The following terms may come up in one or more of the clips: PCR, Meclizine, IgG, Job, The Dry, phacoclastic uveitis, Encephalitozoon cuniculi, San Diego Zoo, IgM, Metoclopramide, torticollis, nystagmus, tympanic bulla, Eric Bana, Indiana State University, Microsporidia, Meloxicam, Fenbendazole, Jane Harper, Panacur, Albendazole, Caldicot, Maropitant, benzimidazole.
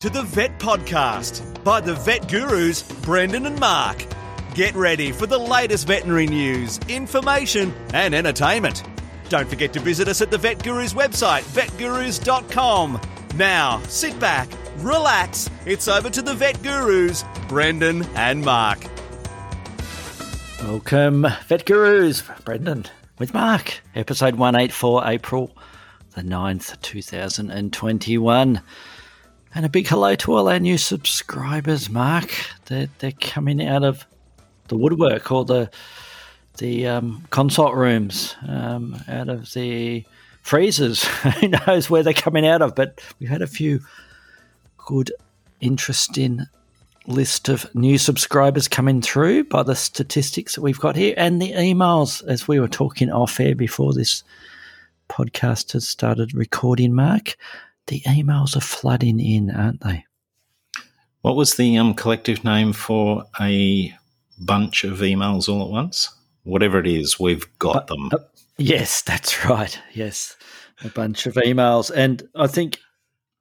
To the Vet Podcast by the Vet Gurus, Brendan and Mark. Get ready for the latest veterinary news, information and entertainment. Don't forget to visit us at the Vet Gurus website, vetgurus.com. Now, sit back, relax. It's over to the Vet Gurus, Brendan and Mark. Welcome, Vet Gurus, Brendan with Mark. Episode 184, April the 9th, 2021. And a big hello to all our new subscribers, Mark. They're coming out of the woodwork or the consult rooms, out of the freezers. Who knows where they're coming out of? But we've had a few good, interesting list of new subscribers coming through by the statistics that we've got here and the emails, as we were talking off air before this podcast has started recording, Mark. The emails are flooding in, aren't they? What was the collective name for a bunch of emails all at once? Whatever it is, we've got them. Yes, that's right. Yes, a bunch of emails. And I think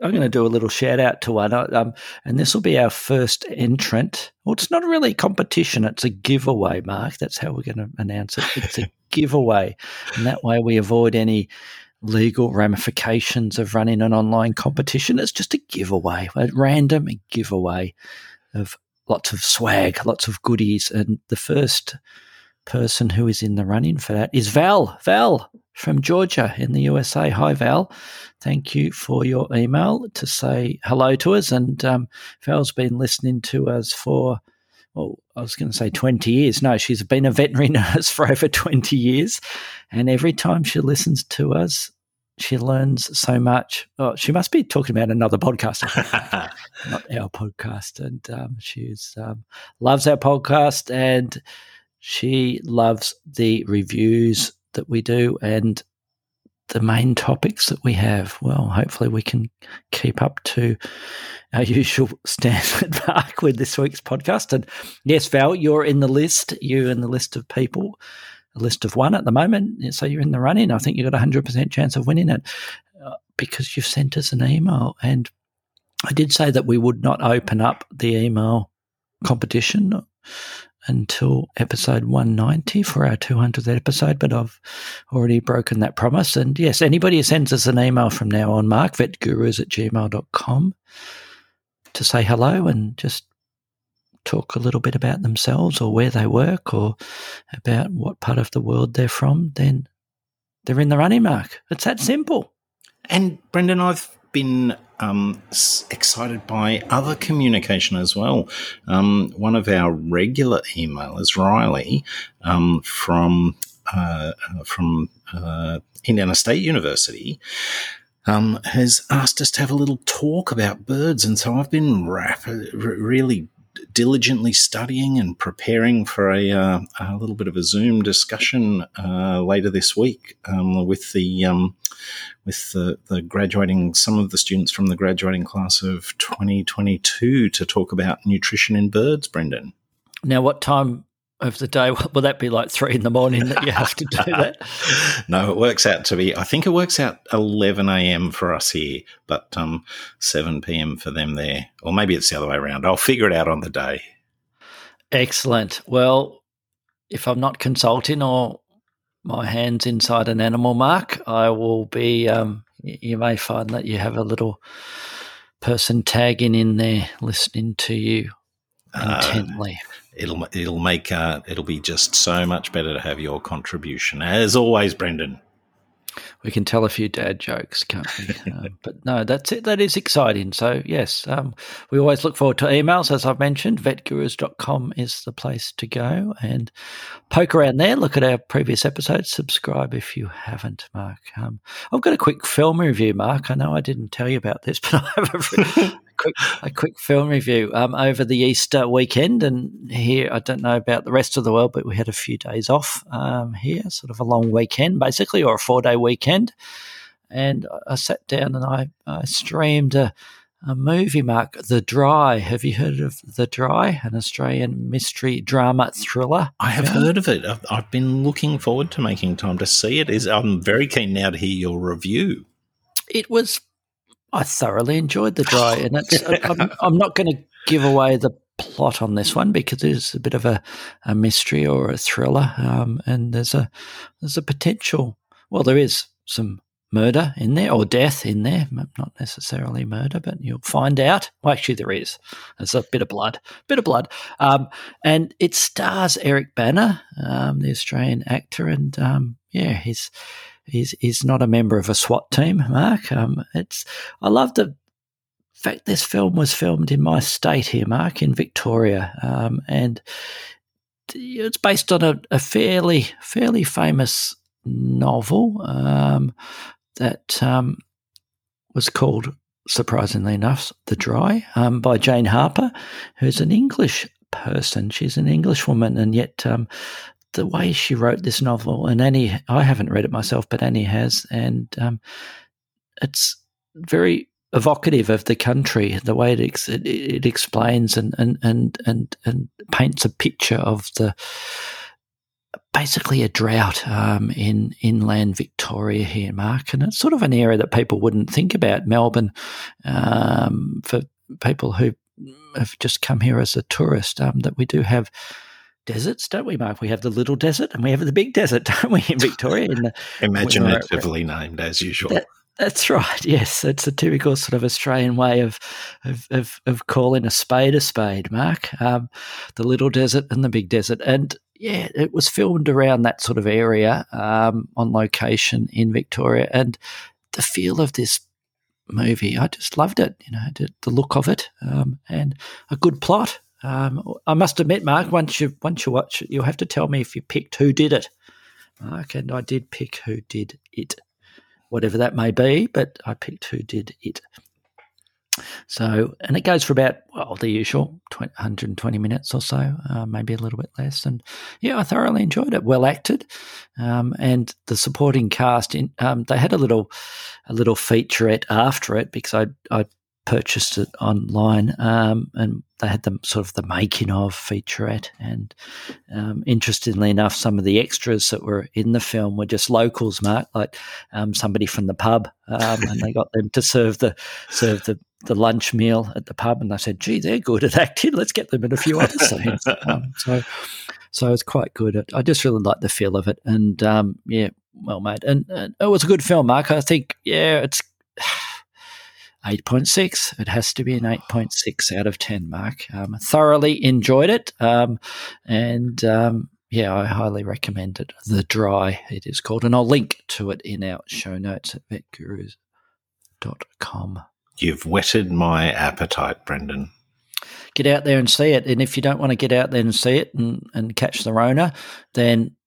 I'm going to do a little shout out to one. And this will be our first entrant. Well, it's not really a competition. It's a giveaway, Mark. That's how we're going to announce it. It's a giveaway. And that way we avoid any legal ramifications of running an online competition. It's just a giveaway, a random giveaway of lots of swag, lots of goodies. And the first person who is in the running for that is Val from Georgia in the USA. Hi, Val. Thank you for your email to say hello to us. And Val's been listening to us for, well, I was going to say 20 years. No, she's been a veterinary nurse for over 20 years. And every time she listens to us, she learns so much. Oh, she must be talking about another podcast, not our podcast. And she loves our podcast, and she loves the reviews that we do and the main topics that we have. Well, hopefully we can keep up to our usual standard, Mark, with this week's podcast. And yes, Val, you're in the list. You're in the list of people, a list of one at the moment. So you're in the running. I think you've got a 100% chance of winning it because you've sent us an email. And I did say that we would not open up the email competition until episode 190 for our 200th episode, but I've already broken that promise. And yes, anybody who sends us an email from now on, Mark, vetgurus@gmail.com, to say hello and just talk a little bit about themselves or where they work or about what part of the world they're from, then they're in the running, Mark. It's that simple. And Brendan, I've been excited by other communication as well. One of our regular emailers, Riley, from Indiana State University, has asked us to have a little talk about birds, and so I've been really diligently studying and preparing for a little bit of a Zoom discussion later this week with the graduating, some of the students from the graduating class of 2022, to talk about nutrition in birds, Brendan. Now, what time of the day will that be? Like 3 a.m. that you have to do that? No, it works out to be, I think it works out 11 a.m. for us here, but 7 p.m. for them there. Or maybe it's the other way around. I'll figure it out on the day. Excellent. Well, if I'm not consulting or my hands inside an animal, Mark, I will be, you may find that you have a little person tagging in there listening to you intently. It'll be just so much better to have your contribution, as always, Brendan. We can tell a few dad jokes, can't we? But no, that's it. That is exciting. So yes, we always look forward to emails. As I've mentioned, vetgurus.com is the place to go and poke around there. Look at our previous episodes. Subscribe if you haven't, Mark. I've got a quick film review, Mark. I know I didn't tell you about this, but I have a quick film review over the Easter weekend. And here, I don't know about the rest of the world, but we had a few days off here, sort of a long weekend basically, or a 4-day weekend. And I sat down and I streamed a movie, Mark, The Dry. Have you heard of The Dry, an Australian mystery drama thriller? I have heard of it. I've been looking forward to making time to see it. I'm very keen now to hear your review. It was I thoroughly enjoyed The Dry, and it's, I'm not going to give away the plot on this one because it's a bit of a mystery or a thriller, and there's a potential. Well, there is some murder in there or death in there, not necessarily murder, but you'll find out. Well, actually, there is. There's a bit of blood, and it stars Eric Bana, the Australian actor, and he's not a member of a SWAT team, Mark. I love the fact this film was filmed in my state here, Mark, in Victoria, and it's based on a fairly famous novel that was called, surprisingly enough, The Dry, by Jane Harper, who's an English person. She's an Englishwoman, and yet the way she wrote this novel, and Annie, I haven't read it myself, but Annie has, and it's very evocative of the country, the way it explains and paints a picture of the basically a drought in inland Victoria here, Mark, and it's sort of an area that people wouldn't think about. Melbourne, for people who have just come here as a tourist, that we do have deserts, don't we, Mark? We have the little desert and we have the big desert, don't we, in Victoria? Imaginatively named as usual. That's right, yes. It's a typical sort of Australian way of calling a spade, Mark, the little desert and the big desert. And, yeah, it was filmed around that sort of area on location in Victoria. And the feel of this movie, I just loved it, the look of it, and a good plot. I must admit, Mark, once you watch it, you'll have to tell me if you picked who did it, Mark, and I did pick who did it. Whatever that may be, but I picked who did it. So, and it goes for about, well, the usual 120 minutes or so, maybe a little bit less. And, yeah, I thoroughly enjoyed it. Well acted. And the supporting cast, they had a little featurette after it because I purchased it online, and they had the sort of the making of featurette, and interestingly enough, some of the extras that were in the film were just locals, Mark, like somebody from the pub, and they got them to serve the lunch meal at the pub, and they said, "Gee, they're good at acting. Let's get them in a few other scenes." So it's quite good. I just really like the feel of it, and yeah, well made, and it was a good film, Mark. I think, yeah, it's 8.6. It has to be an 8.6 out of 10, Mark. Thoroughly enjoyed it, yeah, I highly recommend it. The Dry, it is called, and I'll link to it in our show notes at vetgurus.com. You've whetted my appetite, Brendan. Get out there and see it, and if you don't want to get out there and see it and catch the Rona, then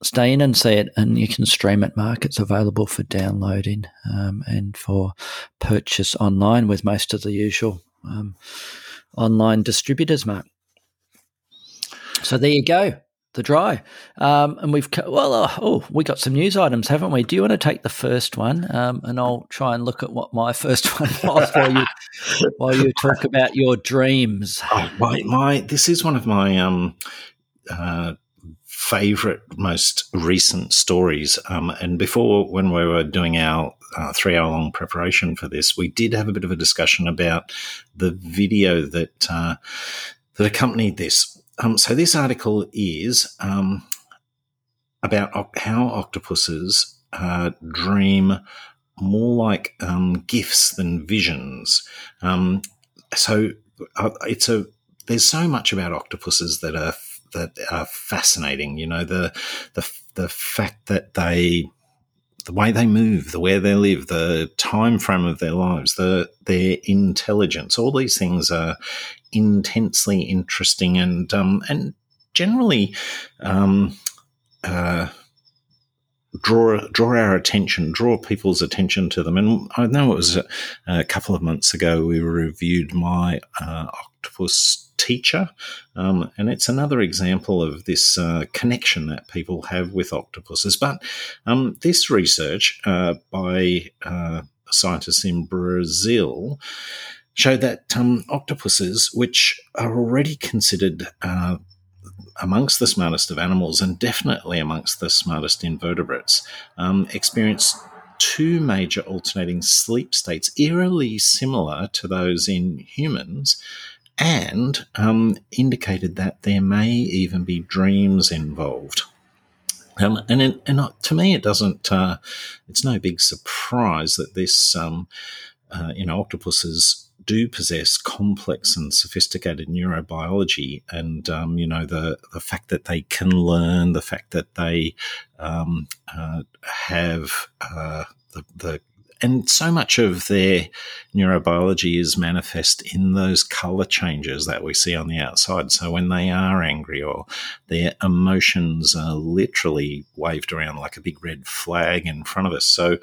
stay in and see it, and you can stream it, Mark. It's available for downloading and for purchase online with most of the usual online distributors, Mark. So there you go, The Dry. And we got some news items, haven't we? Do you want to take the first one, and I'll try and look at what my first one was while you talk about your dreams. Oh, this is one of my favorite, most recent stories. And before, when we were doing our 3-hour-long preparation for this, we did have a bit of a discussion about the video that accompanied this. So this article is about how octopuses dream more like gifts than visions. There's so much about octopuses that are fascinating, the fact that the way they move, the way they live, the time frame of their lives, their intelligence, all these things are intensely interesting and generally draw people's attention to them. And I know it was a couple of months ago we reviewed my octopus teacher, and it's another example of this connection that people have with octopuses. But this research by scientists in Brazil showed that octopuses, which are already considered amongst the smartest of animals and definitely amongst the smartest invertebrates, experience two major alternating sleep states, eerily similar to those in humans, and indicated that there may even be dreams involved. To me, it doesn't. It's no big surprise that this, octopuses do possess complex and sophisticated neurobiology, and the fact that they can learn, the fact that they and so much of their neurobiology is manifest in those colour changes that we see on the outside. So when they are angry or their emotions are literally waved around like a big red flag in front of us. So,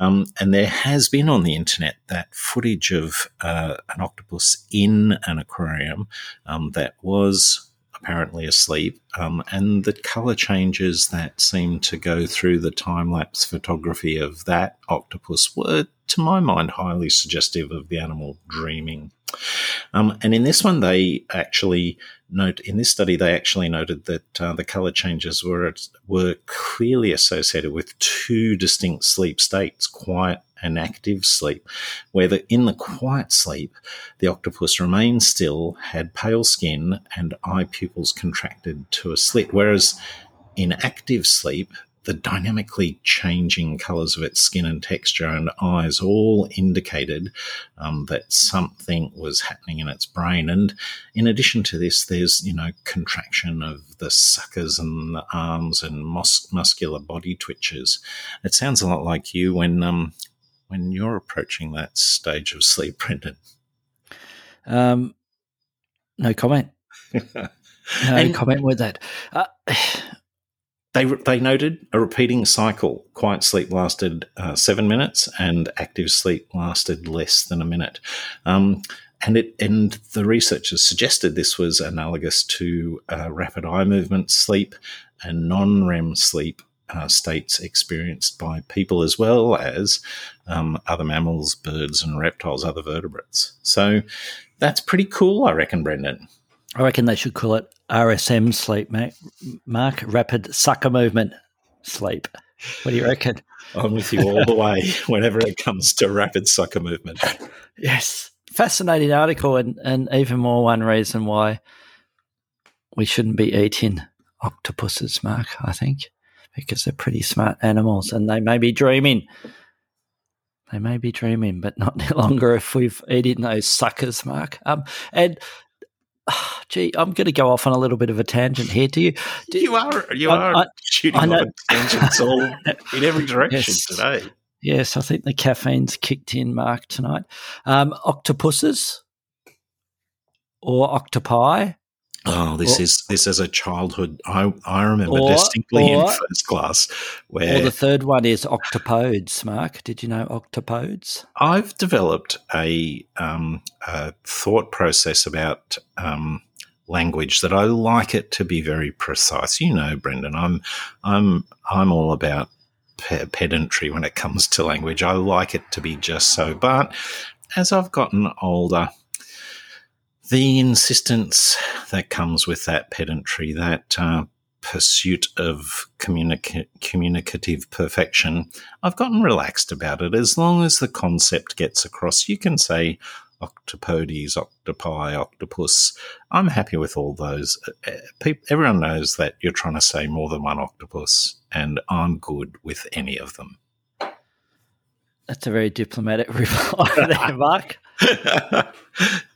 and there has been on the internet that footage of an octopus in an aquarium that was apparently asleep, and the colour changes that seem to go through the time-lapse photography of that octopus were, to my mind, highly suggestive of the animal dreaming. And in this one, they actually note, in this study, they actually noted that the colour changes were clearly associated with two distinct sleep states, quiet and active sleep, where in the quiet sleep, the octopus remained still, had pale skin, and eye pupils contracted to a slit, whereas in active sleep, the dynamically changing colours of its skin and texture and eyes all indicated that something was happening in its brain. And in addition to this, there's, contraction of the suckers and the arms and muscular body twitches. It sounds a lot like you when you're approaching that stage of sleep, Brendan. No comment. They noted a repeating cycle. Quiet sleep lasted 7 minutes and active sleep lasted less than a minute. And the researchers suggested this was analogous to rapid eye movement sleep and non-REM sleep states experienced by people, as well as other mammals, birds and reptiles, other vertebrates. So that's pretty cool, I reckon, Brendan. I reckon they should call it RSM sleep, Mark, rapid sucker movement sleep. What do you reckon? I'm with you all the way whenever it comes to rapid sucker movement. Yes. Fascinating article, and even more one reason why we shouldn't be eating octopuses, Mark, I think, because they're pretty smart animals and they may be dreaming. They may be dreaming, but not longer if we've eaten those suckers, Mark. I'm going to go off on a little bit of a tangent here. You are shooting off tangents all in every direction today. Yes, I think the caffeine's kicked in, Mark, tonight. Octopuses or octopi. Oh, this is a childhood. I remember distinctly in first class where. Or the third one is octopodes, Mark. Did you know octopodes? I've developed a thought process about language that I like it to be very precise. You know, Brendan, I'm all about pedantry when it comes to language. I like it to be just so. But as I've gotten older, the insistence that comes with that pedantry, that pursuit of communicative perfection, I've gotten relaxed about it. As long as the concept gets across, you can say octopodes, octopi, octopus. I'm happy with all those. Everyone knows that you're trying to say more than one octopus, and I'm good with any of them. That's a very diplomatic reply there, Mark.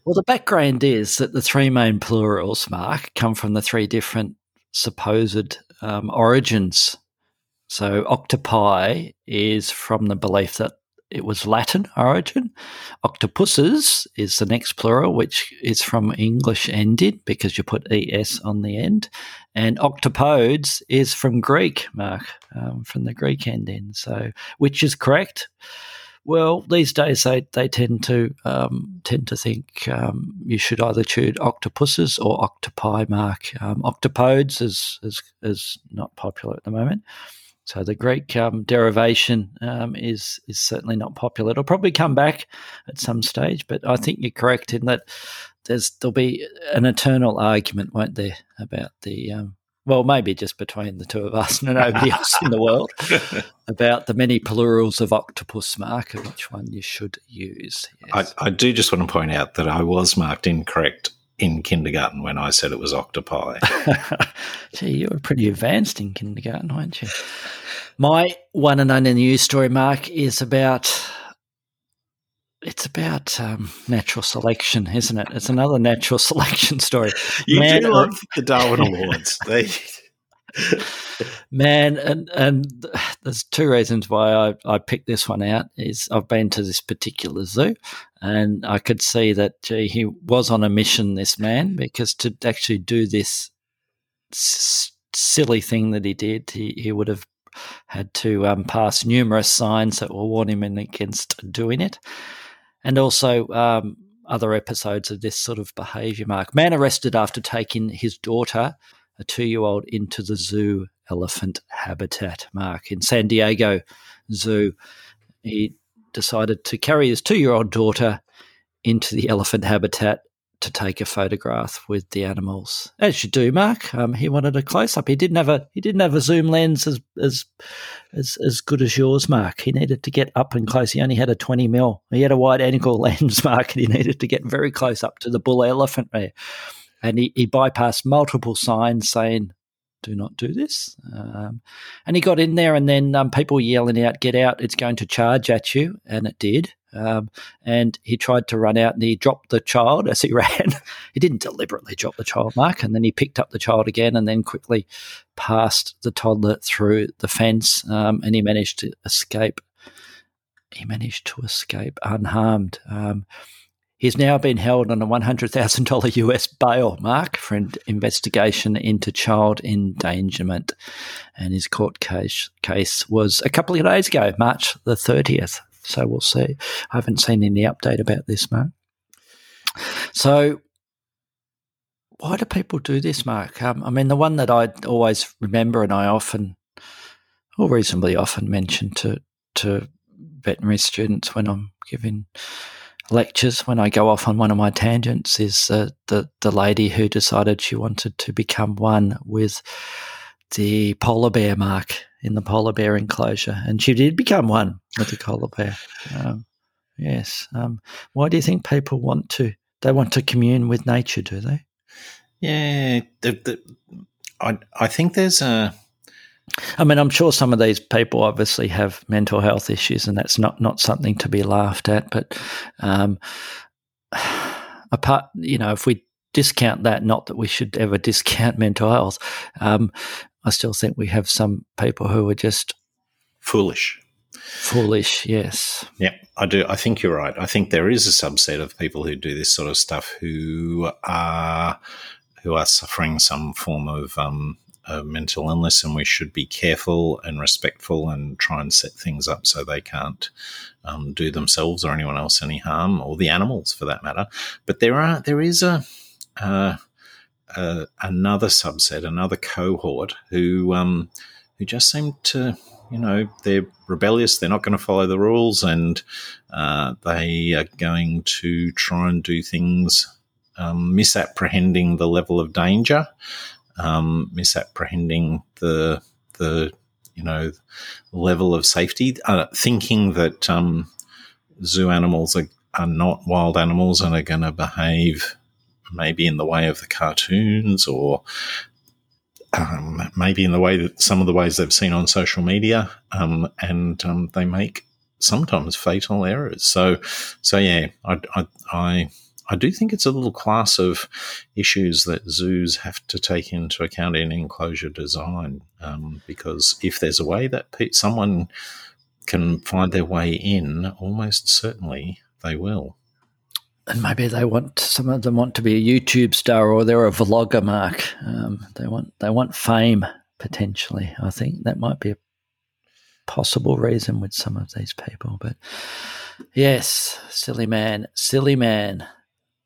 Well, the background is that the three main plurals, Mark, come from the three different supposed origins. So octopi is from the belief that it was Latin origin. Octopuses is the next plural, which is from English ended because you put es on the end. And octopodes is from Greek, Mark, from the Greek ending. So, which is correct? Well, these days they tend to think you should either choose octopuses or octopi, Mark. Octopodes is not popular at the moment. So the Greek derivation is certainly not popular. It'll probably come back at some stage, but I think you're correct in that there'll be an eternal argument, won't there, about well, maybe just between the two of us and nobody else in the world, about the many plurals of octopus mark and which one you should use. Yes. I do just want to point out that I was marked incorrect in kindergarten when I said it was octopi. Gee, you were pretty advanced in kindergarten, weren't you? My one and only news story, Mark, is about... It's about natural selection, isn't it? It's another natural selection story. You do love the Darwin Awards. Man, and there's two reasons why I picked this one out. Is I've been to this particular zoo and I could see that, gee, he was on a mission, this man, because to actually do this silly thing that he did, he would have had to pass numerous signs that will warn him against doing it. And also other episodes of this sort of behaviour, Mark. Man arrested after taking his daughter, a 2-year-old, into the zoo elephant habitat, Mark. In San Diego Zoo, he decided to carry his 2-year-old daughter into the elephant habitat to take a photograph with the animals, as you do, Mark. He wanted a close-up. He didn't have a zoom lens as good as yours, Mark. He needed to get up and close. He only had a 20 mil. He had a wide-angle lens, Mark, and he needed to get very close up to the bull elephant there. And he bypassed multiple signs saying, do not do this. And he got in there, and then people yelling out, get out, it's going to charge at you, and it did. And he tried to run out and he dropped the child as he ran. He didn't deliberately drop the child, Mark, and then he picked up the child again and then quickly passed the toddler through the fence, and he managed to escape. He managed to escape unharmed. He's now been held on a $100,000 US bail, Mark, for an investigation into child endangerment. And his court case was a couple of days ago, March the 30th. So we'll see. I haven't seen any update about this, Mark. So why do people do this, Mark? I mean, the one that I always remember and I often, or reasonably often, mention to veterinary students when I'm giving lectures, when I go off on one of my tangents, is the lady who decided she wanted to become one with the polar bear, Mark, in the polar bear enclosure, and she did become one with the polar bear. Yes. Why do you think people want to? They want to commune with nature, do they? Yeah. I think there's a. I mean, I'm sure some of these people obviously have mental health issues, and that's not something to be laughed at. But apart, you know, if we discount that, not that we should ever discount mental health. I still think we have some people who are just foolish. Foolish, yes. Yeah, I do. I think you're right. I think there is a subset of people who do this sort of stuff who are suffering some form of mental illness, and we should be careful and respectful and try and set things up so they can't do themselves or anyone else any harm, or the animals for that matter. But there is a. Another subset, another cohort who just seem to, you know, they're rebellious, they're not going to follow the rules, and they are going to try and do things misapprehending the level of danger, misapprehending the you know, level of safety, thinking that zoo animals are not wild animals and are going to behave maybe in the way of the cartoons, or maybe in the way that some of the ways they've seen on social media, and they make sometimes fatal errors. So yeah, I do think it's a little class of issues that zoos have to take into account in enclosure design, because if there's a way that someone can find their way in, almost certainly they will. And maybe some of them want to be a YouTube star, or they're a vlogger, Mark. They want fame, potentially. I think that might be a possible reason with some of these people. But yes, silly man.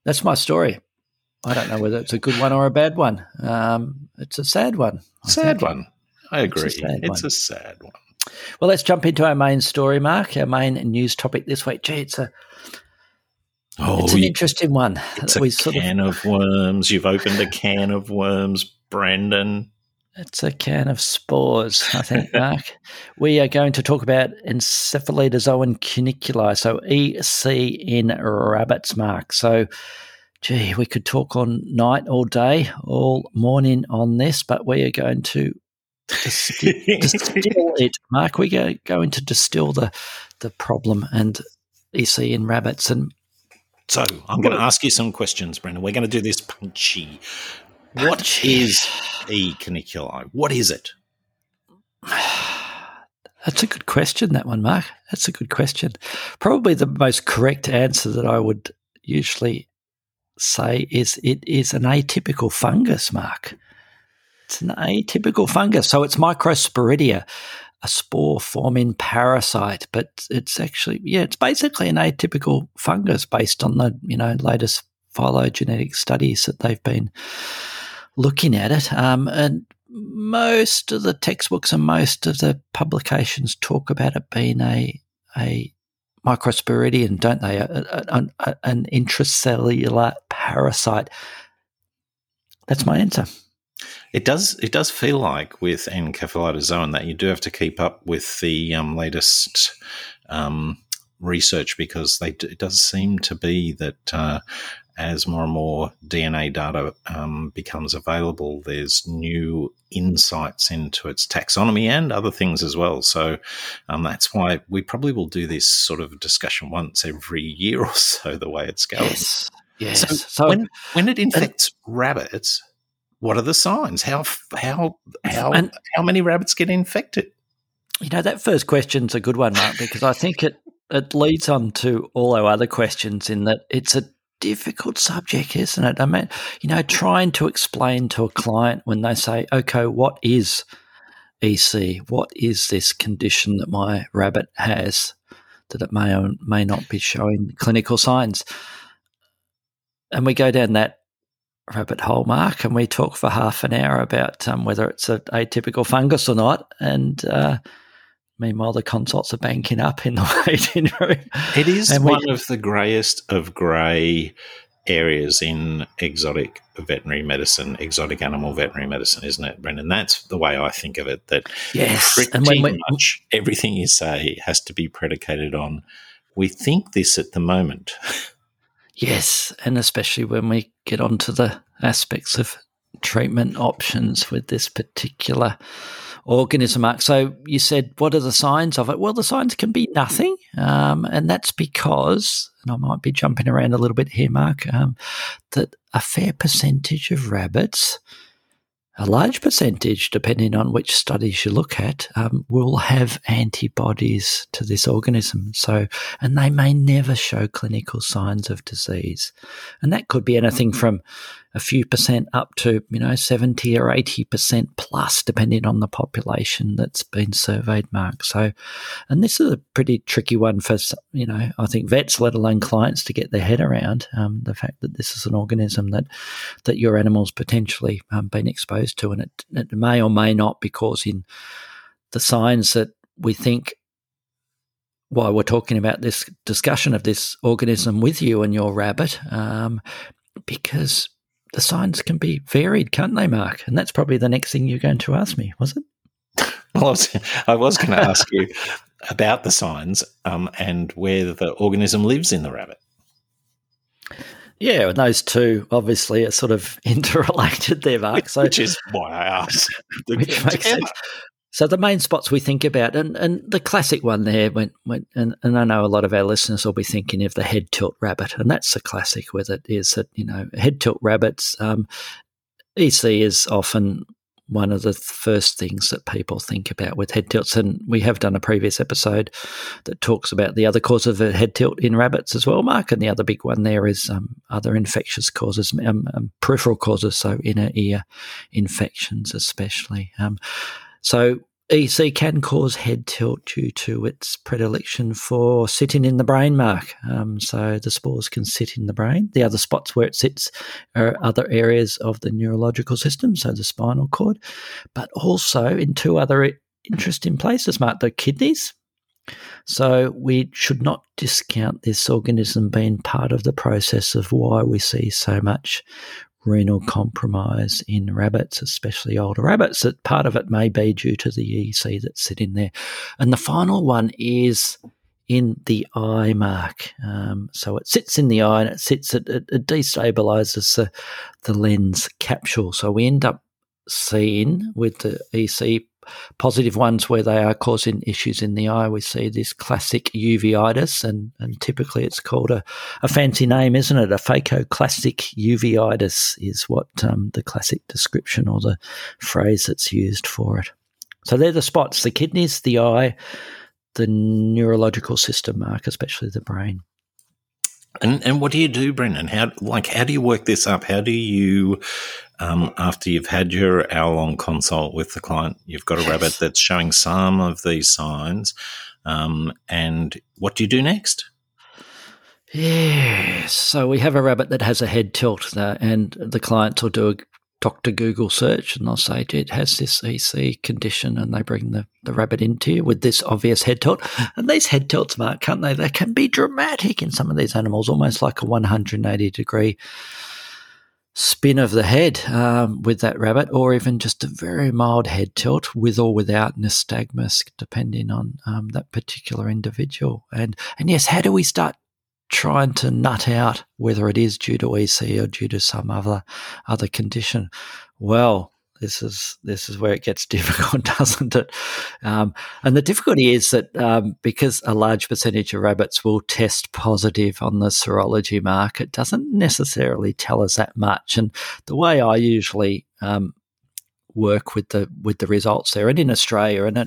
That's my story. I don't know whether it's a good one or a bad one. It's a sad one. I think. I agree. It's a sad one. Well, let's jump into our main story, Mark, our main news topic this week. Gee, it's an interesting one. It's a can of worms. You've opened a can of worms, Brendan. It's a can of spores, I think, Mark. We are going to talk about Encephalitozoon cuniculi, so EC in rabbits, Mark. So, gee, we could talk on night all day, all morning on this, but we are going to distill it, Mark. We are going to distill the problem and EC in rabbits. And so I'm going to ask you some questions, Brendan. We're going to do this punchy. What is E. cuniculi? What is it? That's a good question, that one, Mark. That's a good question. Probably the most correct answer that I would usually say is it is an atypical fungus, Mark. It's an atypical fungus. So it's Microsporidia, a spore-forming parasite, but it's actually, yeah, it's basically an atypical fungus based on the, you know, latest phylogenetic studies that they've been looking at it. And most of the textbooks and most of the publications talk about it being a microsporidian, don't they, an intracellular parasite. That's my answer. It does feel like with Encephalitozoon that you do have to keep up with the latest research, because it does seem to be that as more and more DNA data becomes available, there's new insights into its taxonomy and other things as well. So that's why we probably will do this sort of discussion once every year or so, the way it's going. Yes. So when it infects rabbits, what are the signs? How many rabbits get infected? You know, that first question's a good one, Mark, because I think it leads on to all our other questions, in that it's a difficult subject, isn't it? I mean, you know, trying to explain to a client when they say, okay, what is EC? What is this condition that my rabbit has that it may or may not be showing clinical signs? And we go down that rabbit hole, Mark, and we talk for half an hour about whether it's an atypical fungus or not, and meanwhile, the consults are banking up in the waiting room. It is one of the greyest of grey areas in exotic veterinary medicine, exotic animal veterinary medicine, isn't it, Brendan? That's the way I think of it, that pretty much everything you say has to be predicated on, we think this at the moment. Yes, and especially when we get onto the aspects of treatment options with this particular organism, Mark. So you said, what are the signs of it? Well, the signs can be nothing, and that's because, and I might be jumping around a little bit here, Mark, that a fair percentage of rabbits, a large percentage depending on which studies you look at, will have antibodies to this organism. So, and they may never show clinical signs of disease. And that could be anything from a few percent up to, you know, 70 or 80% plus, depending on the population that's been surveyed, Mark. So, and this is a pretty tricky one for, you know, I think vets, let alone clients, to get their head around the fact that this is an organism that your animal's potentially been exposed to, and it may or may not be causing the signs that we think while we're talking about this discussion of this organism with you and your rabbit, because the signs can be varied, can't they, Mark? And that's probably the next thing you're going to ask me, was it? Well, I was going to ask you about the signs and where the organism lives in the rabbit. Yeah, and those two obviously are sort of interrelated there, Mark. So, which is why I asked. Which makes sense. So the main spots we think about, and the classic one there, when I know a lot of our listeners will be thinking of the head tilt rabbit, and that's the classic with it, is that, you know, head tilt rabbits, EC is often one of the first things that people think about with head tilts, and we have done a previous episode that talks about the other cause of a head tilt in rabbits as well, Mark, and the other big one there is other infectious causes, peripheral causes, so inner ear infections especially. So EC can cause head tilt due to its predilection for sitting in the brain, Mark. So the spores can sit in the brain. The other spots where it sits are other areas of the neurological system, so the spinal cord, but also in two other interesting places, Mark, the kidneys. So we should not discount this organism being part of the process of why we see so much renal compromise in rabbits, especially older rabbits, that part of it may be due to the EEC that's sitting there. And the final one is in the eye mark. So it sits in the eye and it destabilises the lens capsule. So we end up seeing with the EC positive ones where they are causing issues in the eye. We see this classic uveitis, and typically it's called a fancy name, isn't it? A phacoclastic uveitis is what the classic description or the phrase that's used for it. So they're the spots: the kidneys, the eye, the neurological system mark, especially the brain. And what do you do, Brendan? How do you work this up? How do you, after you've had your hour-long consult with the client, you've got a rabbit that's showing some of these signs, and what do you do next? Yes. So we have a rabbit that has a head tilt, and the clients will do a Dr. Google search and they'll say, it has this EC condition, and they bring the rabbit into you with this obvious head tilt. And these head tilts, Mark, can't they? They can be dramatic in some of these animals, almost like a 180-degree spin of the head with that rabbit, or even just a very mild head tilt with or without nystagmus, depending on that particular individual. And yes, how do we start trying to nut out whether it is due to EC or due to some other condition? Well, this is where it gets difficult, doesn't it? And the difficulty is that because a large percentage of rabbits will test positive on the serology mark, it doesn't necessarily tell us that much. And the way I usually work with the results there, and in Australia,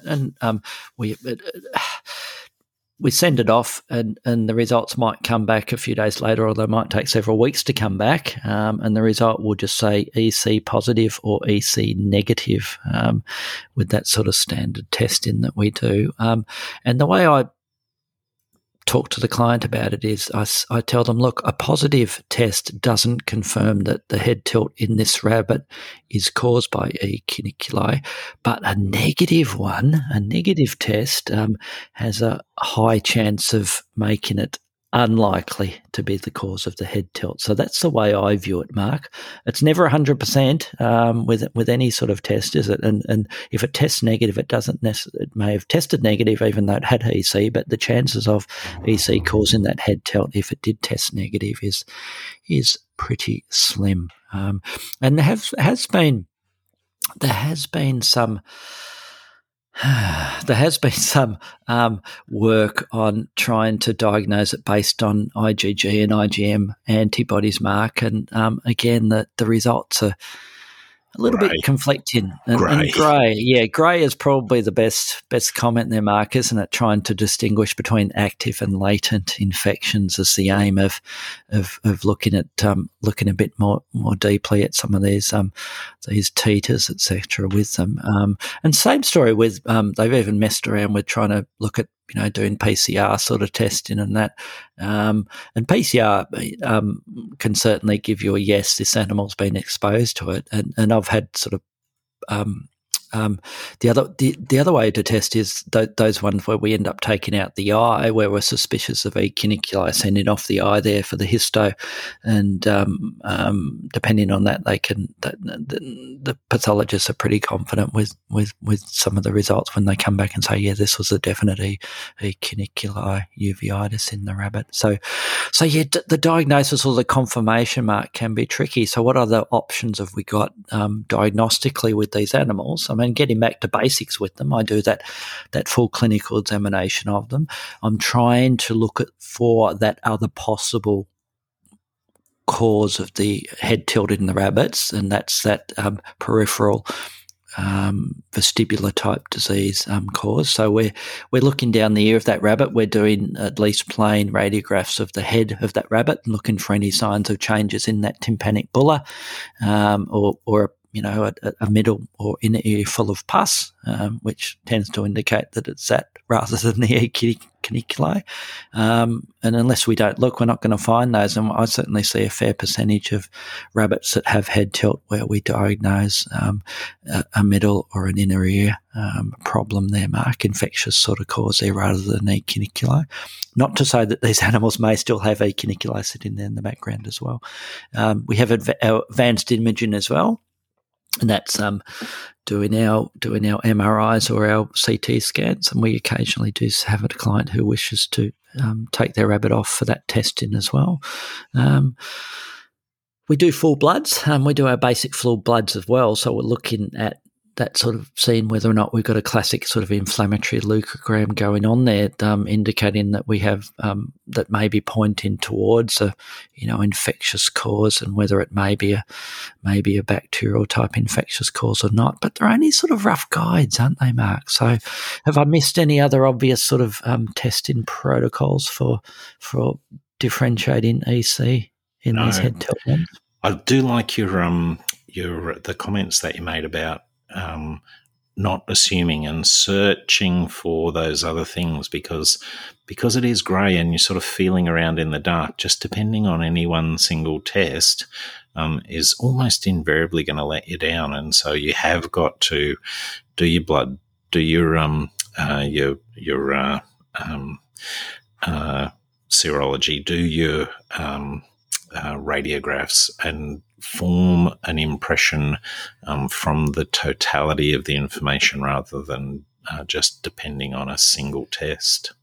we send it off, and the results might come back a few days later, or they might take several weeks to come back, and the result will just say EC positive or EC negative with that sort of standard testing that we do. And the way I talk to the client about it is I tell them, look, a positive test doesn't confirm that the head tilt in this rabbit is caused by E. cuniculi, but a negative test has a high chance of making it unlikely to be the cause of the head tilt. So that's the way I view it, Mark. It's never 100% with any sort of test, is it? And if it tests negative, it may have tested negative even though it had EC, but the chances of EC causing that head tilt, if it did test negative, is pretty slim. And there has been some work on trying to diagnose it based on IgG and IgM antibodies, Mark. And again, the results are a little bit conflicting. Grey. Yeah, grey is probably the best comment there, Mark, isn't it? Trying to distinguish between active and latent infections is the aim of looking at looking a bit more deeply at some of these titers, etc., with them. And same story with they've even messed around with trying to look at, doing PCR sort of testing and that. And PCR can certainly give you a yes, this animal's been exposed to it. And I've had sort of the other way to test is those ones where we end up taking out the eye, where we're suspicious of E. cuniculi, sending off the eye there for the histo, and depending on that, the pathologists are pretty confident with some of the results when they come back and say, yeah, this was a definite E. cuniculi uveitis in the rabbit. So yeah, the diagnosis or the confirmation mark can be tricky. So what other options have we got diagnostically with these animals? I mean, getting back to basics with them, I do that full clinical examination of them. I'm trying to look for that other possible cause of the head tilt in the rabbits, and that's that peripheral vestibular type disease cause. So we're looking down the ear of that rabbit. We're doing at least plain radiographs of the head of that rabbit and looking for any signs of changes in that tympanic bulla, or a middle or inner ear full of pus, which tends to indicate that it's that rather than the ear cuniculi. And unless we don't look, we're not going to find those. And I certainly see a fair percentage of rabbits that have head tilt where we diagnose a middle or an inner ear problem there, Mark, infectious sort of cause there rather than ear cuniculi. Not to say that these animals may still have ear cuniculi sitting there in the background as well. We have advanced imaging as well. And that's doing our MRIs or our CT scans, and we occasionally do have a client who wishes to take their rabbit off for that testing as well. We do full bloods, and we do our basic full bloods as well. So we're looking at that sort of seeing whether or not we've got a classic sort of inflammatory leukogram going on there, indicating that we have that may be pointing towards a infectious cause, and whether it may be a bacterial type infectious cause or not. But they're only sort of rough guides, aren't they, Mark? So have I missed any other obvious sort of testing protocols for differentiating EC in these head tilt ones? I do like your comments that you made about not assuming and searching for those other things, because it is grey and you're sort of feeling around in the dark. Just depending on any one single test is almost invariably going to let you down, and so you have got to do your blood, do your serology, do your radiographs, and form an impression from the totality of the information rather than just depending on a single test.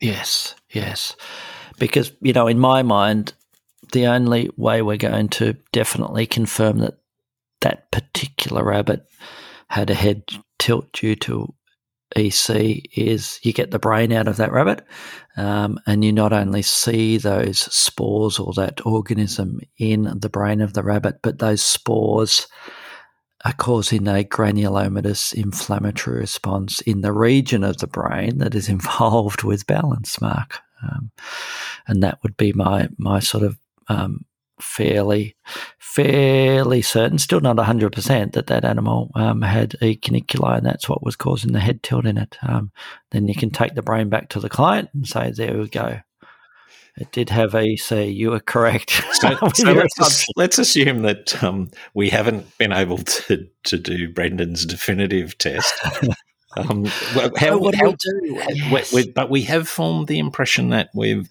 Yes. Because, in my mind, the only way we're going to definitely confirm that that particular rabbit had a head tilt due to EC is you get the brain out of that rabbit, and you not only see those spores or that organism in the brain of the rabbit, but those spores are causing a granulomatous inflammatory response in the region of the brain that is involved with balance, Mark. And that would be my sort of fairly certain, still not 100%, that animal had E. cuniculi, and that's what was causing the head tilt in it. Then you can take the brain back to the client and say, there we go, it did have EC, you were correct. So let's assume that we haven't been able to do Brendan's definitive test. But we have formed the impression that we're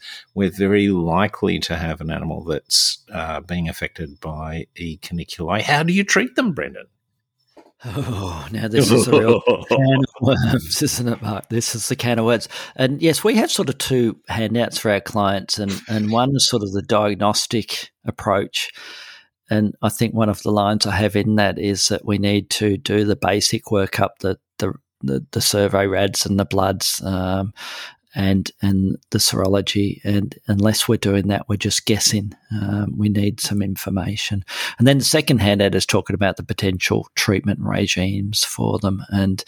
very likely to have an animal that's being affected by E. cuniculi. How do you treat them, Brendan? Oh, now this is a real can of worms, isn't it, Mark? This is the can of worms. And, yes, we have sort of two handouts for our clients, and one is sort of the diagnostic approach. And I think one of the lines I have in that is that we need to do the basic workup, the survey rads and the bloods and the serology, and unless we're doing that, we're just guessing. We need some information. And then the second handout is talking about the potential treatment regimes for them, and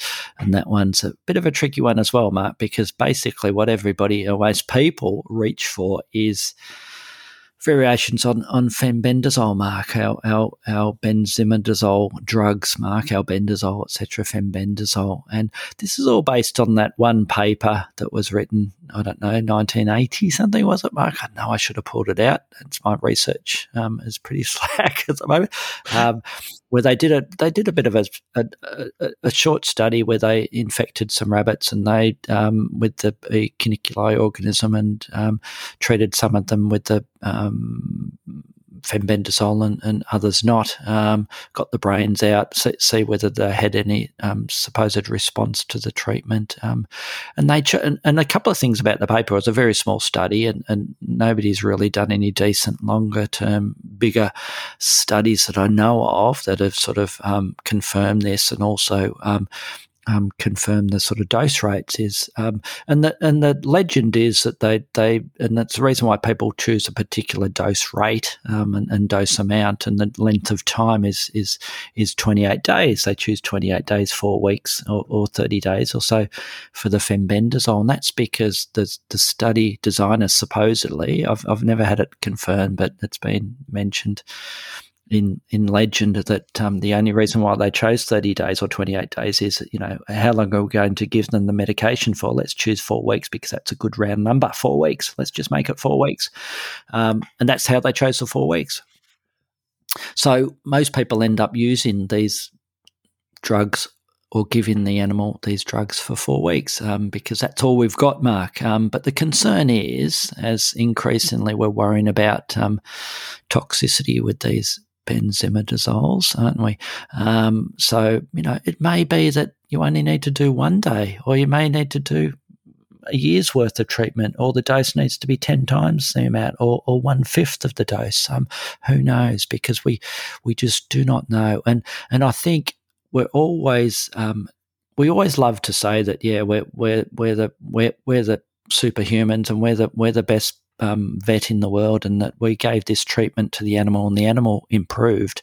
that one's a bit of a tricky one as well, Mark, because basically what everybody, or most people, reach for is variations on Fenbendazole, Mark, our benzimidazole drugs, Mark, Albendazole, et cetera, Fenbendazole. And this is all based on that one paper that was written, I don't know, 1980-something, was it, Mark? I know I should have pulled it out. It's my research is pretty slack at the moment, where they did a bit of a short study where they infected some rabbits and they with the E. cuniculi organism, and treated some of them with the Fenbendazole and others not, got the brains out, see whether they had any supposed response to the treatment. And a couple of things about the paper. It was a very small study, and nobody's really done any decent longer-term, bigger studies that I know of that have sort of confirmed this, and also confirm the sort of dose rates is, and the legend is that they and that's the reason why people choose a particular dose rate and dose amount, and the length of time is 28 days. They choose 28 days, 4 weeks, or 30 days or so for the Fenbendazole, and that's because the study designer supposedly, I've never had it confirmed, but it's been mentioned, in legend that the only reason why they chose 30 days or 28 days is, you know, how long are we going to give them the medication for? Let's choose 4 weeks because that's a good round number, 4 weeks. Let's just make it 4 weeks. And that's how they chose the 4 weeks. So most people end up using these drugs or giving the animal these drugs for 4 weeks because that's all we've got, Mark. But the concern is, as increasingly we're worrying about toxicity with these benzimetazoles, aren't we? So, you know, it may be that you only need to do 1 day, or you may need to do a year's worth of treatment, or the dose needs to be 10 times the amount, or 1/5 of the dose. Who knows? Because we just do not know. And I think we're always we always love to say that we're the superhumans and we're the best vet in the world, and that we gave this treatment to the animal and the animal improved.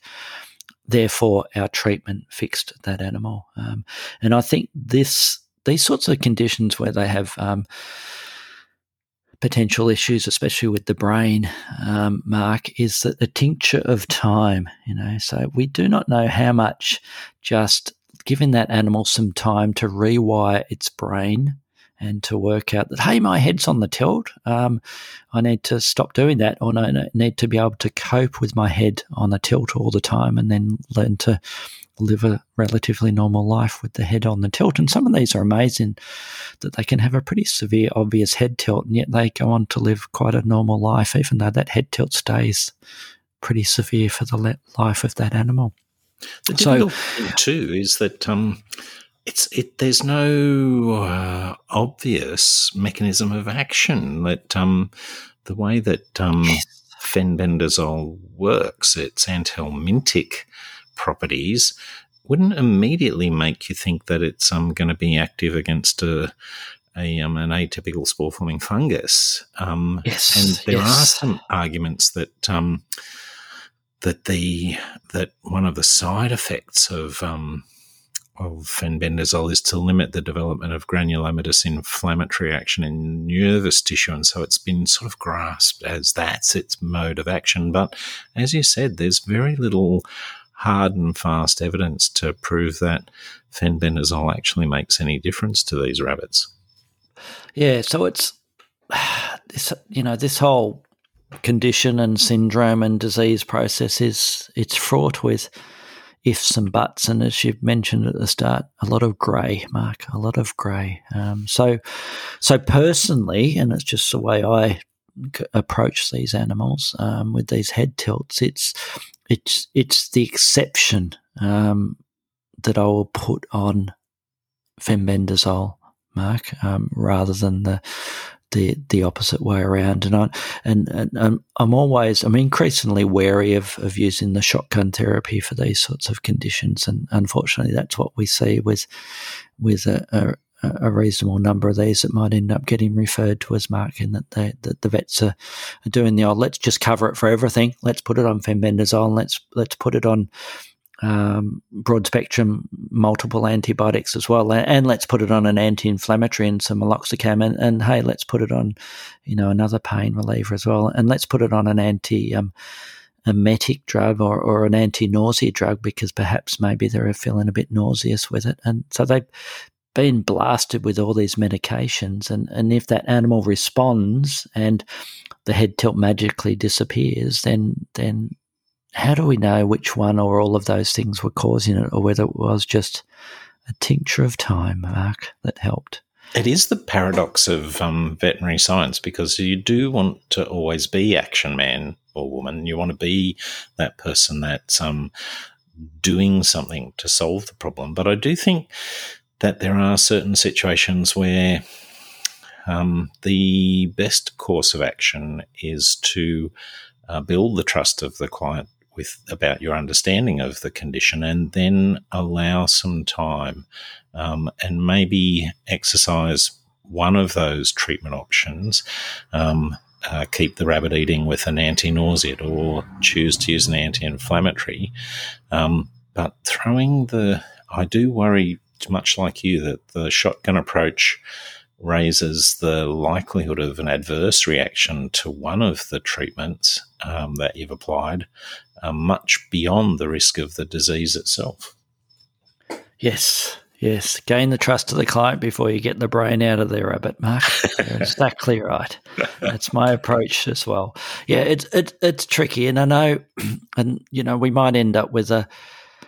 Therefore, our treatment fixed that animal. And I think these sorts of conditions where they have potential issues, especially with the brain, Mark, is that the tincture of time, you know. So we do not know how much just giving that animal some time to rewire its brain and to work out that, hey, my head's on the tilt. I need to stop doing that, or I need to be able to cope with my head on the tilt all the time and then learn to live a relatively normal life with the head on the tilt. And some of these are amazing that they can have a pretty severe, obvious head tilt, and yet they go on to live quite a normal life, even though that head tilt stays pretty severe for the life of that animal. The difficult thing too is that there's no obvious mechanism of action. That the way that fenbendazole works, its anhelmintic properties wouldn't immediately make you think that it's going to be active against an atypical spore-forming fungus. Yes, and there are some arguments that that one of the side effects of fenbendazole is to limit the development of granulomatous inflammatory action in nervous tissue, and so it's been sort of grasped as that's its mode of action. But as you said, there's very little hard and fast evidence to prove that fenbendazole actually makes any difference to these rabbits. Yeah, so it's, you know, this whole condition and syndrome and disease process it's fraught with ifs and buts, and as you've mentioned at the start, a lot of grey, Mark, a lot of grey. So personally, and it's just the way I approach these animals with these head tilts, it's the exception that I will put on fenbendazole, Mark, rather than the opposite way around. And I'm increasingly wary of using the shotgun therapy for these sorts of conditions. And unfortunately, that's what we see with a reasonable number of these that might end up getting referred to as Mark, and that the vets are doing the old, let's just cover it for everything. Let's put it on fenbendazole. Let's put it on broad spectrum multiple antibiotics as well, and let's put it on an anti-inflammatory and some meloxicam, and hey, let's put it on, you know, another pain reliever as well, and let's put it on an anti-emetic drug or an anti-nausea drug because perhaps maybe they're feeling a bit nauseous with it, and so they've been blasted with all these medications, and if that animal responds and the head tilt magically disappears, then how do we know which one or all of those things were causing it, or whether it was just a tincture of time, Mark, that helped? It is the paradox of veterinary science, because you do want to always be action man or woman. You want to be that person that's doing something to solve the problem. But I do think that there are certain situations where the best course of action is to build the trust of the client about your understanding of the condition, and then allow some time and maybe exercise one of those treatment options. Keep the rabbit eating with an anti-nauseate, or choose to use an anti-inflammatory. But I do worry, much like you, that the shotgun approach raises the likelihood of an adverse reaction to one of the treatments that you've applied are much beyond the risk of the disease itself. Yes, yes. Gain the trust of the client before you get the brain out of their rabbit, Mark. You're exactly right. That's my approach as well. Yeah, it's tricky. And I know, and you know, we might end up with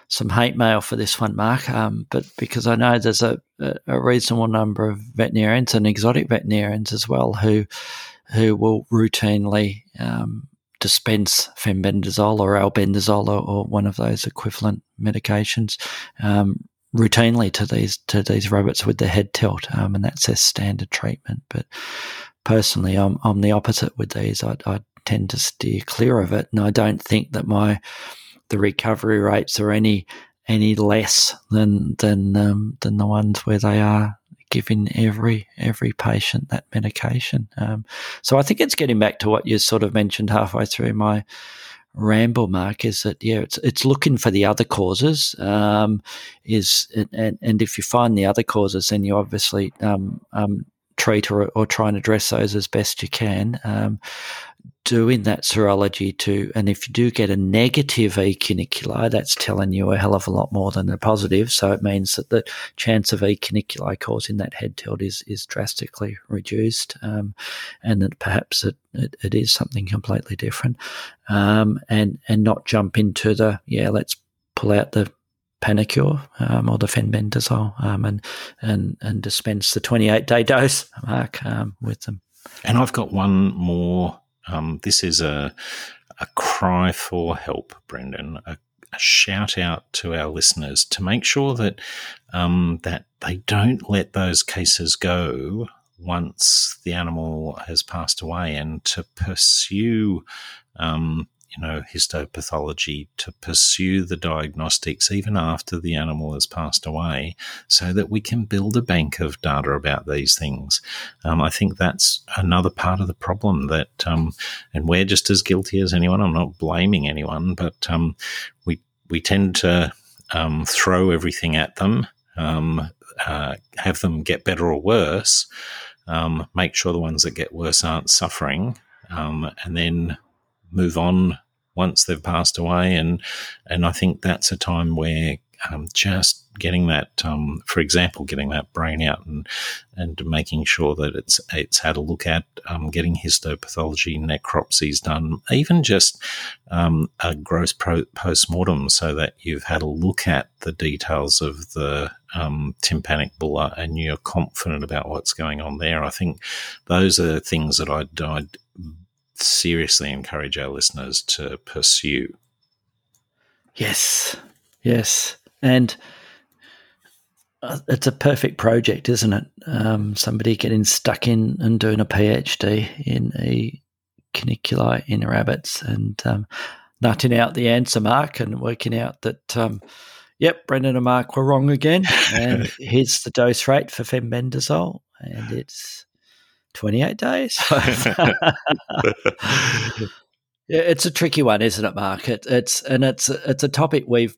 some hate mail for this one, Mark, but because I know there's a reasonable number of veterinarians and exotic veterinarians as well who will routinely dispense fenbendazole or albendazole or one of those equivalent medications routinely to these rabbits with the head tilt, and that's their standard treatment. But personally, I'm the opposite with these. I tend to steer clear of it, and I don't think that the recovery rates are any less than the ones where they are giving every patient that medication. So I think it's getting back to what you sort of mentioned halfway through my ramble, Mark, is that, yeah, it's looking for the other causes, and if you find the other causes, then you obviously treat or try and address those as best you can. Doing that serology too, and if you do get a negative E. cuniculi, that's telling you a hell of a lot more than a positive. So it means that the chance of E. cuniculi causing that head tilt is drastically reduced, and that perhaps it is something completely different, and not jump into the, yeah, let's pull out the Panacur or the Fenbendazole and dispense the 28-day dose, Mark, with them. And I've got one more. This is a cry for help, Brendan, a shout out to our listeners to make sure that they don't let those cases go once the animal has passed away, and to pursue histopathology, to pursue the diagnostics even after the animal has passed away, so that we can build a bank of data about these things. I think that's another part of the problem and we're just as guilty as anyone. I'm not blaming anyone, but we tend to throw everything at them, have them get better or worse, make sure the ones that get worse aren't suffering, and then move on once they've passed away, and I think that's a time where just getting that, for example, getting that brain out and making sure that it's had a look at, getting histopathology, necropsies done, even just a gross post-mortem, so that you've had a look at the details of the tympanic bulla and you're confident about what's going on there. I think those are things that I'd seriously encourage our listeners to pursue. Yes. And it's a perfect project, isn't it? Somebody getting stuck in and doing a PhD in E. cuniculi in rabbits and nutting out the answer, Mark, and working out that, yep, Brendan and Mark were wrong again, and here's the dose rate for fenbendazole, and it's 28 days. Yeah, it's a tricky one, isn't it, Mark? It's a topic we've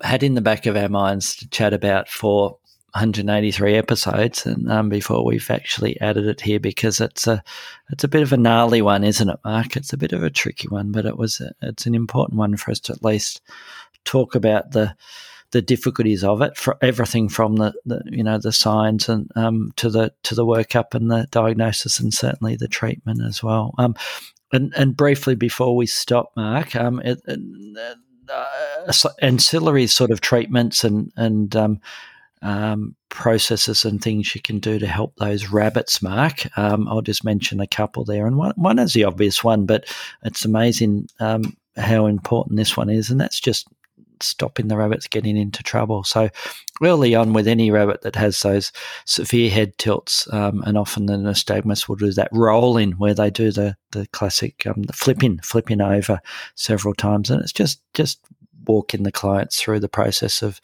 had in the back of our minds to chat about for 183 episodes, and before we've actually added it here, because it's a bit of a gnarly one, isn't it, Mark? It's a bit of a tricky one, but it's an important one for us to at least talk about the difficulties of it, for everything from the signs and to the workup and the diagnosis, and certainly the treatment as well. And briefly before we stop, Mark, ancillary sort of treatments and processes and things you can do to help those rabbits, Mark. I'll just mention a couple there, and one is the obvious one, but it's amazing how important this one is, and that's just stopping the rabbits getting into trouble. So early on with any rabbit that has those severe head tilts, and often the nystagmus will do that rolling where they do the classic the flipping over several times, and it's just walking the clients through the process of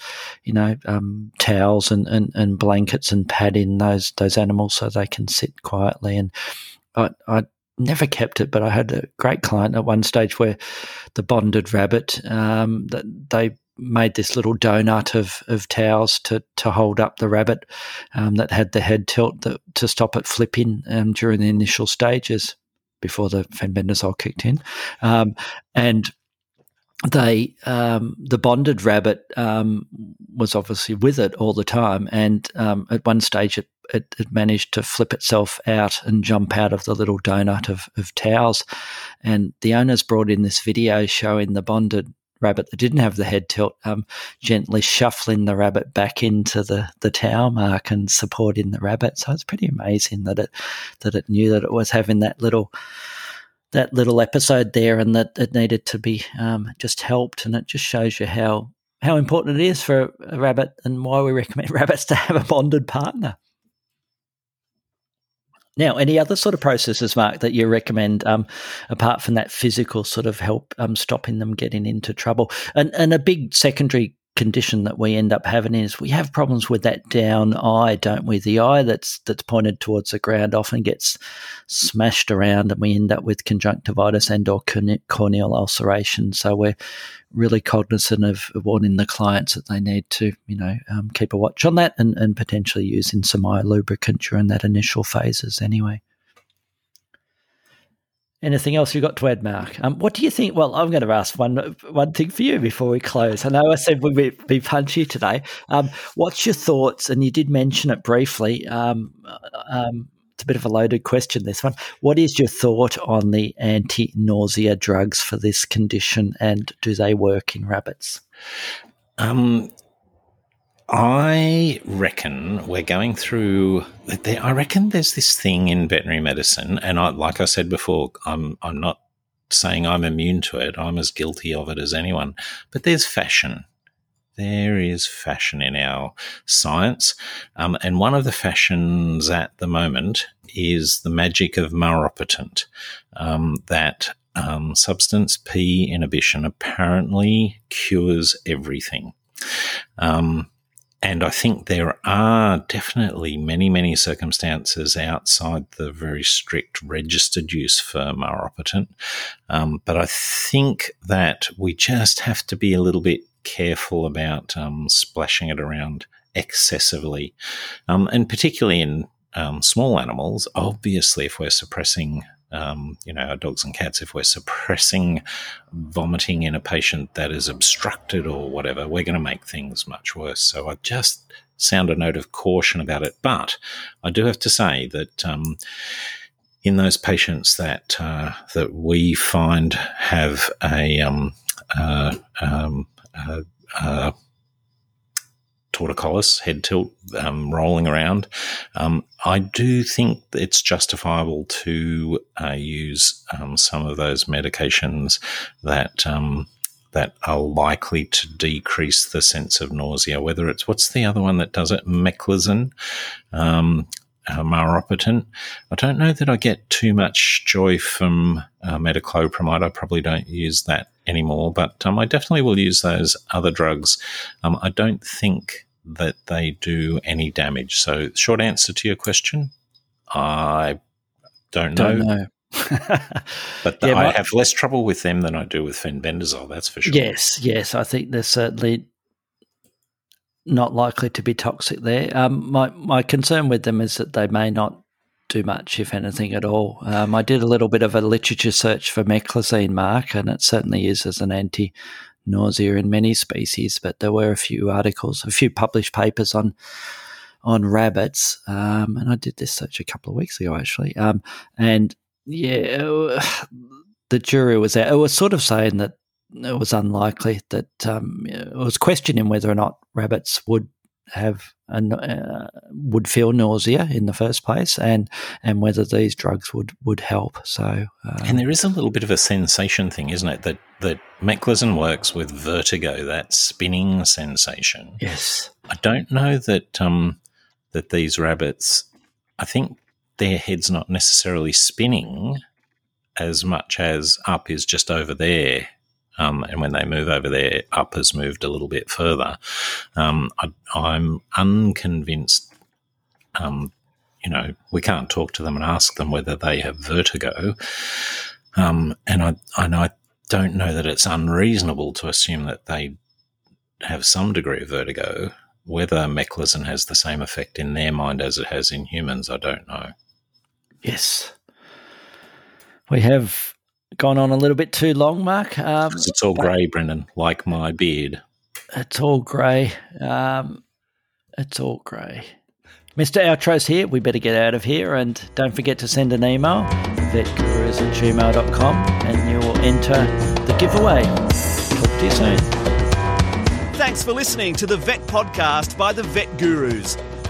towels and blankets and padding those animals so they can sit quietly. And I never kept it, but I had a great client at one stage where the bonded rabbit, they made this little donut of towels to hold up the rabbit that had the head tilt, to stop it flipping during the initial stages before the fenbendazole kicked in. And the bonded rabbit was obviously with it all the time, and at one stage it managed to flip itself out and jump out of the little donut of towels. And the owners brought in this video showing the bonded rabbit that didn't have the head tilt gently shuffling the rabbit back into the towel mark and supporting the rabbit. So it's pretty amazing that it knew that it was having that little episode there, and that it needed to be just helped. And it just shows you how important it is for a rabbit, and why we recommend rabbits to have a bonded partner. Now, any other sort of processes, Mark, that you recommend apart from that physical sort of help stopping them getting into trouble? And a big secondary condition that we end up having is we have problems with that down eye, don't we? The eye that's pointed towards the ground often gets smashed around, and we end up with conjunctivitis and or corneal ulceration. So we're really cognizant of warning the clients that they need to, keep a watch on that, and potentially using some eye lubricant during that initial phases anyway. Anything else you've got to add, Mark? What do you think? Well, I'm going to ask one thing for you before we close. I know I said we'd be punchy today. What's your thoughts? And you did mention it briefly. It's a bit of a loaded question, this one. What is your thought on the anti-nausea drugs for this condition, and do they work in rabbits? I reckon we're going through – I reckon there's this thing in veterinary medicine, and like I said before, I'm not saying I'm immune to it. I'm as guilty of it as anyone. But there's fashion. There is fashion in our science, and one of the fashions at the moment is the magic of Maropitant, that substance P inhibition apparently cures everything. And I think there are definitely many, many circumstances outside the very strict registered use for Maropitant. But I think that we just have to be a little bit careful about splashing it around excessively. And particularly in small animals, obviously, if we're suppressing our dogs and cats, if we're suppressing vomiting in a patient that is obstructed or whatever, we're going to make things much worse. So I just sound a note of caution about it. But I do have to say that in those patients that we find have a torticollis, head tilt, rolling around, I do think it's justifiable to use some of those medications that are likely to decrease the sense of nausea, whether it's, what's the other one that does it, Meclizine, Maropitant. I don't know that I get too much joy from Metoclopramide. I probably don't use that anymore, but I definitely will use those other drugs. I don't think that they do any damage. So, short answer to your question, I don't know. But I have less trouble with them than I do with Fenbendazole, that's for sure. Yes, I think they're certainly not likely to be toxic there. My concern with them is that they may not do much, if anything at all. I did a little bit of a literature search for Meclizine, Mark, and it certainly is as an anti-nausea in many species, but there were a few published papers on rabbits, and I did this search a couple of weeks ago, actually, and yeah, the jury was out. It was sort of saying that it was unlikely that it was questioning whether or not rabbits would have would feel nausea in the first place, and whether these drugs would help. So, and there is a little bit of a sensation thing, isn't it? That Meclizine works with vertigo, that spinning sensation. Yes, I don't know that that these rabbits, I think their head's not necessarily spinning as much as up is just over there. And when they move over there, up has moved a little bit further. I'm unconvinced, we can't talk to them and ask them whether they have vertigo. And I don't know that it's unreasonable to assume that they have some degree of vertigo. Whether Meclizine has the same effect in their mind as it has in humans, I don't know. Yes. We have Gone on a little bit too long, Mark. It's all grey, Brendan, like my beard. It's all grey. It's all grey. Mr. Outro's here. We better get out of here. And don't forget to send an email, vetgurus@gmail.com, and you will enter the giveaway. Talk to you soon. Thanks for listening to the Vet Podcast by the Vet Gurus.